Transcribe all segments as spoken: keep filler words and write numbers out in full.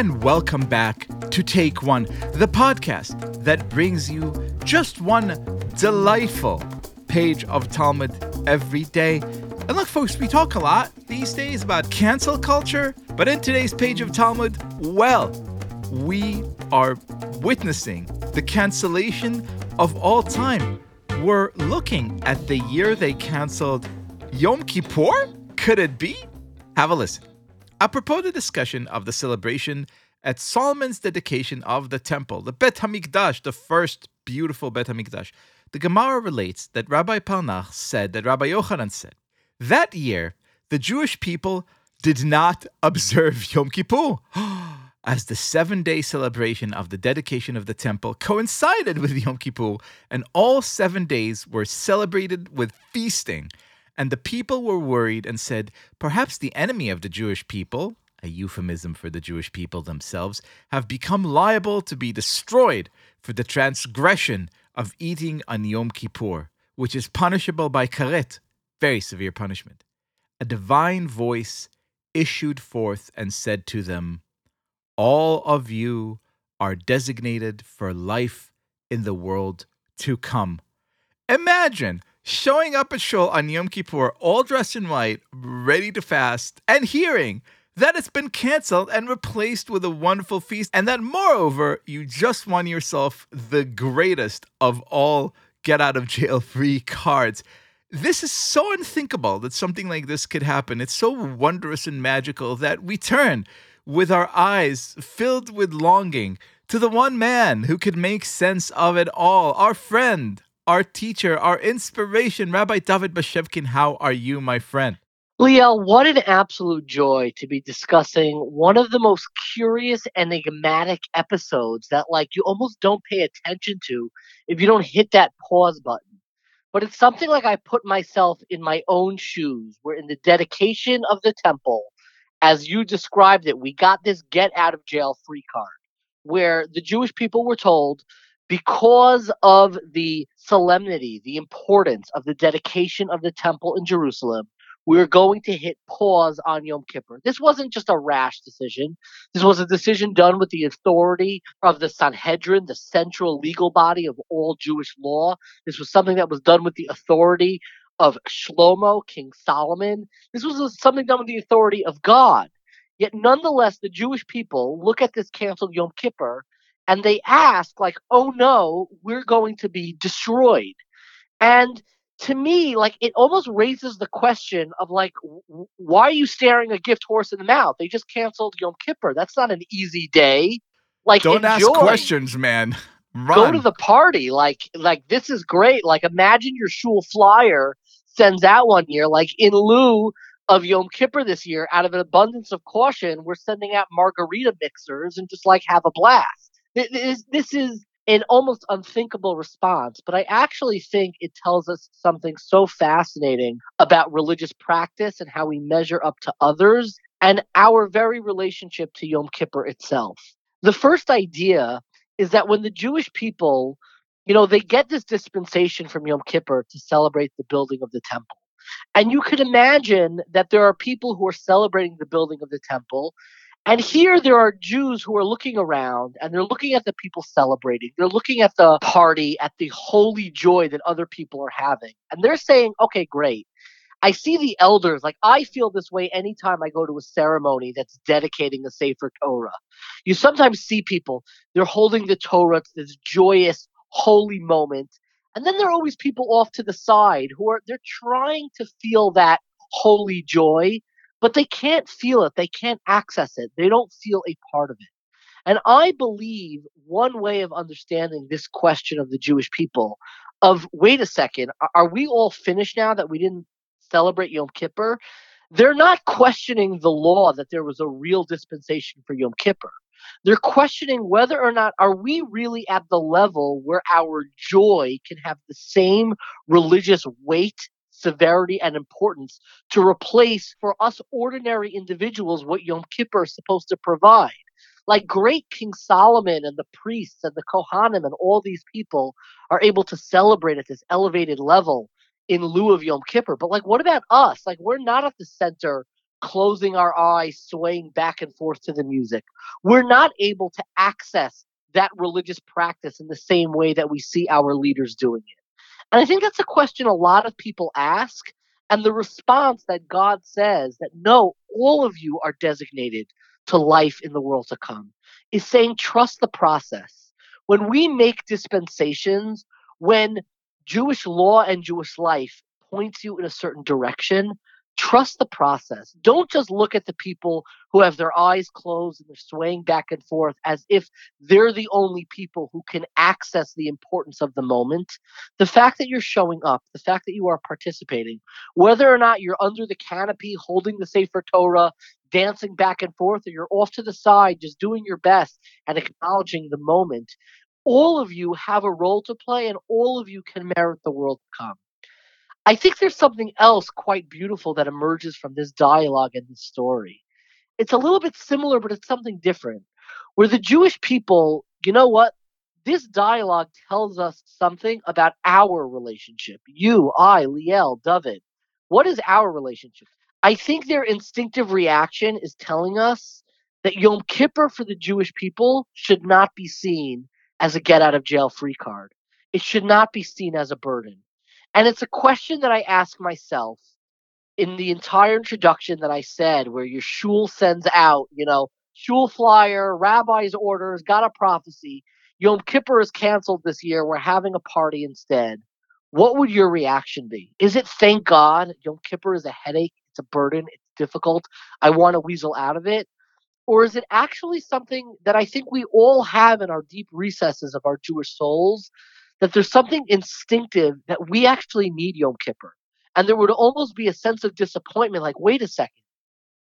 and welcome back to Take One, the podcast that brings you just one delightful page of Talmud every day. And look, folks, we talk a lot these days about cancel culture, but in today's page of Talmud, well, we are witnessing the cancellation of all time. We're looking at the year they canceled Yom Kippur? Could it be? Have a listen. Apropos the discussion of the celebration at Solomon's dedication of the temple, the Bet HaMikdash, the first beautiful Bet HaMikdash, the Gemara relates that Rabbi Parnach said, that Rabbi Yochanan said, that year, the Jewish people did not observe Yom Kippur, as the seven-day celebration of the dedication of the temple coincided with Yom Kippur, and all seven days were celebrated with feasting. And the people were worried and said, perhaps the enemy of the Jewish people, a euphemism for the Jewish people themselves, have become liable to be destroyed for the transgression of eating on Yom Kippur, which is punishable by karet, very severe punishment. A divine voice issued forth and said to them, all of you are designated for life in the world to come. Imagine showing up at shul on Yom Kippur, all dressed in white, ready to fast, and hearing that it's been canceled and replaced with a wonderful feast, and that, moreover, you just won yourself the greatest of all get-out-of-jail-free cards. This is so unthinkable that something like this could happen. It's so wondrous and magical that we turn with our eyes filled with longing to the one man who could make sense of it all, our friend, our teacher, our inspiration, Rabbi David Bashevkin. How are you, my friend? Liel, what an absolute joy to be discussing one of the most curious, enigmatic episodes that, like, you almost don't pay attention to if you don't hit that pause button. But it's something like I put myself in my own shoes. We're in the dedication of the temple. As you described it, we got this get-out-of-jail-free card where the Jewish people were told, because of the solemnity, the importance of the dedication of the temple in Jerusalem, we're going to hit pause on Yom Kippur. This wasn't just a rash decision. This was a decision done with the authority of the Sanhedrin, the central legal body of all Jewish law. This was something that was done with the authority of Shlomo, King Solomon. This was something done with the authority of God. Yet nonetheless, the Jewish people look at this canceled Yom Kippur and they ask, like, oh, no, we're going to be destroyed. And to me, like, it almost raises the question of, like, w- why are you staring a gift horse in the mouth? They just canceled Yom Kippur. That's not an easy day. Like, Don't enjoy. ask questions, man. Run. Go to the party. Like, like this is great. Like, imagine your shul flyer sends out one year, like, in lieu of Yom Kippur this year, out of an abundance of caution, we're sending out margarita mixers and just, like, have a blast. This is an almost unthinkable response, but I actually think it tells us something so fascinating about religious practice and how we measure up to others and our very relationship to Yom Kippur itself. The first idea is that when the Jewish people, you know, they get this dispensation from Yom Kippur to celebrate the building of the temple. And you could imagine that there are people who are celebrating the building of the temple. And here there are Jews who are looking around and they're looking at the people celebrating. They're looking at the party, at the holy joy that other people are having. And they're saying, okay, great. I see the elders. Like, I feel this way anytime I go to a ceremony that's dedicating a Sefer Torah. You sometimes see people, they're holding the Torah. It's this joyous, holy moment. And then there are always people off to the side who are, they're trying to feel that holy joy, but they can't feel it. They can't access it. They don't feel a part of it. And I believe one way of understanding this question of the Jewish people of, wait a second, are we all finished now that we didn't celebrate Yom Kippur? They're not questioning the law that there was a real dispensation for Yom Kippur. They're questioning whether or not are we really at the level where our joy can have the same religious weight, severity, and importance to replace for us ordinary individuals what Yom Kippur is supposed to provide. Like, great King Solomon and the priests and the Kohanim and all these people are able to celebrate at this elevated level in lieu of Yom Kippur. But, like, what about us? Like, we're not at the center closing our eyes, swaying back and forth to the music. We're not able to access that religious practice in the same way that we see our leaders doing it. And I think that's a question a lot of people ask. And the response that God says that, no, all of you are designated to life in the world to come, is saying, trust the process. When we make dispensations, when Jewish law and Jewish life points you in a certain direction, trust the process. Don't just look at the people who have their eyes closed and they're swaying back and forth as if they're the only people who can access the importance of the moment. The fact that you're showing up, the fact that you are participating, whether or not you're under the canopy holding the Sefer Torah, dancing back and forth, or you're off to the side just doing your best and acknowledging the moment, all of you have a role to play and all of you can merit the world to come. I think there's something else quite beautiful that emerges from this dialogue and this story. It's a little bit similar, but it's something different. Where the Jewish people, you know what? This dialogue tells us something about our relationship. You, I, Liel, David. What is our relationship? I think their instinctive reaction is telling us that Yom Kippur for the Jewish people should not be seen as a get-out-of-jail-free card. It should not be seen as a burden. And it's a question that I ask myself in the entire introduction that I said, where your shul sends out, you know, shul flyer, rabbi's orders, got a prophecy. Yom Kippur is canceled this year. We're having a party instead. What would your reaction be? Is it, thank God, Yom Kippur is a headache, it's a burden, it's difficult, I want to weasel out of it? Or is it actually something that I think we all have in our deep recesses of our Jewish souls, that there's something instinctive that we actually need Yom Kippur? And there would almost be a sense of disappointment, like, wait a second,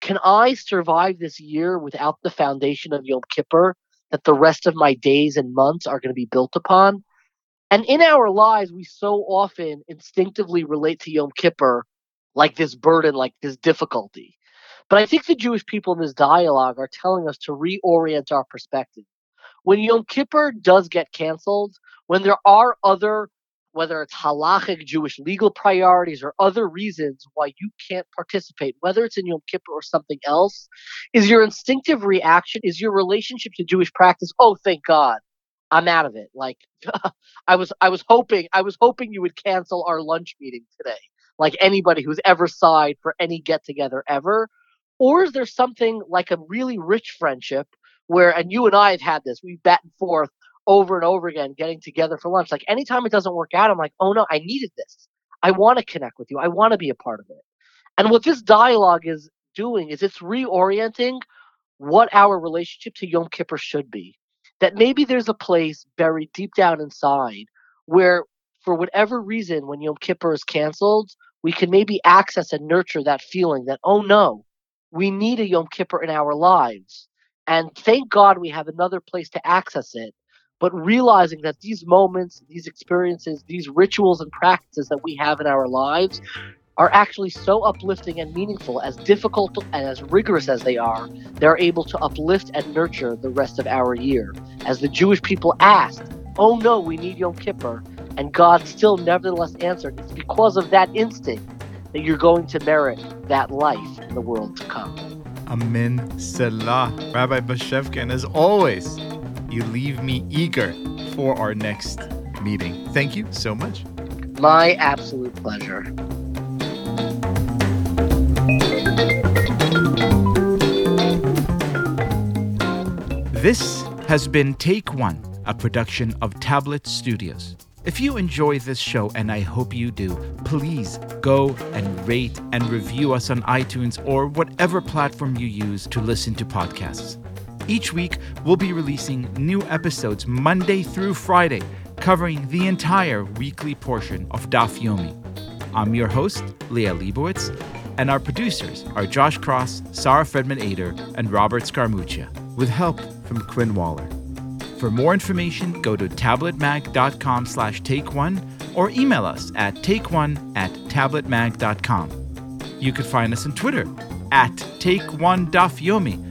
can I survive this year without the foundation of Yom Kippur that the rest of my days and months are going to be built upon? And in our lives, we so often instinctively relate to Yom Kippur like this burden, like this difficulty. But I think the Jewish people in this dialogue are telling us to reorient our perspective. When Yom Kippur does get canceled, when there are other, whether it's halachic Jewish legal priorities or other reasons why you can't participate, whether it's in Yom Kippur or something else, is your instinctive reaction, is your relationship to Jewish practice, oh, thank God, I'm out of it. Like, I was I was hoping, I was hoping you would cancel our lunch meeting today, like anybody who's ever sighed for any get-together ever. Or is there something like a really rich friendship where, and you and I have had this, we bat and forth over and over again, getting together for lunch. Like, anytime it doesn't work out, I'm like, oh no, I needed this. I want to connect with you. I want to be a part of it. And what this dialogue is doing is it's reorienting what our relationship to Yom Kippur should be. That maybe there's a place buried deep down inside where, for whatever reason, when Yom Kippur is canceled, we can maybe access and nurture that feeling that, oh no, we need a Yom Kippur in our lives. And thank God we have another place to access it. But realizing that these moments, these experiences, these rituals and practices that we have in our lives are actually so uplifting and meaningful, as difficult and as rigorous as they are, they're able to uplift and nurture the rest of our year. As the Jewish people asked, oh no, we need Yom Kippur, and God still nevertheless answered, it's because of that instinct that you're going to merit that life in the world to come. Amen. Selah. Rabbi Bashevkin, as always, you leave me eager for our next meeting. Thank you so much. My absolute pleasure. This has been Take One, a production of Tablet Studios. If you enjoy this show, and I hope you do, please go and rate and review us on iTunes or whatever platform you use to listen to podcasts. Each week, we'll be releasing new episodes Monday through Friday, covering the entire weekly portion of Daf Yomi. I'm your host, Liel Leibowitz, and our producers are Josh Cross, Sarah Fredman-Ader, and Robert Skarmuccia, with help from Quinn Waller. For more information, go to tabletmag.com slash take one or email us at takeone at tabletmag.com. You can find us on Twitter at takeonedafyomi,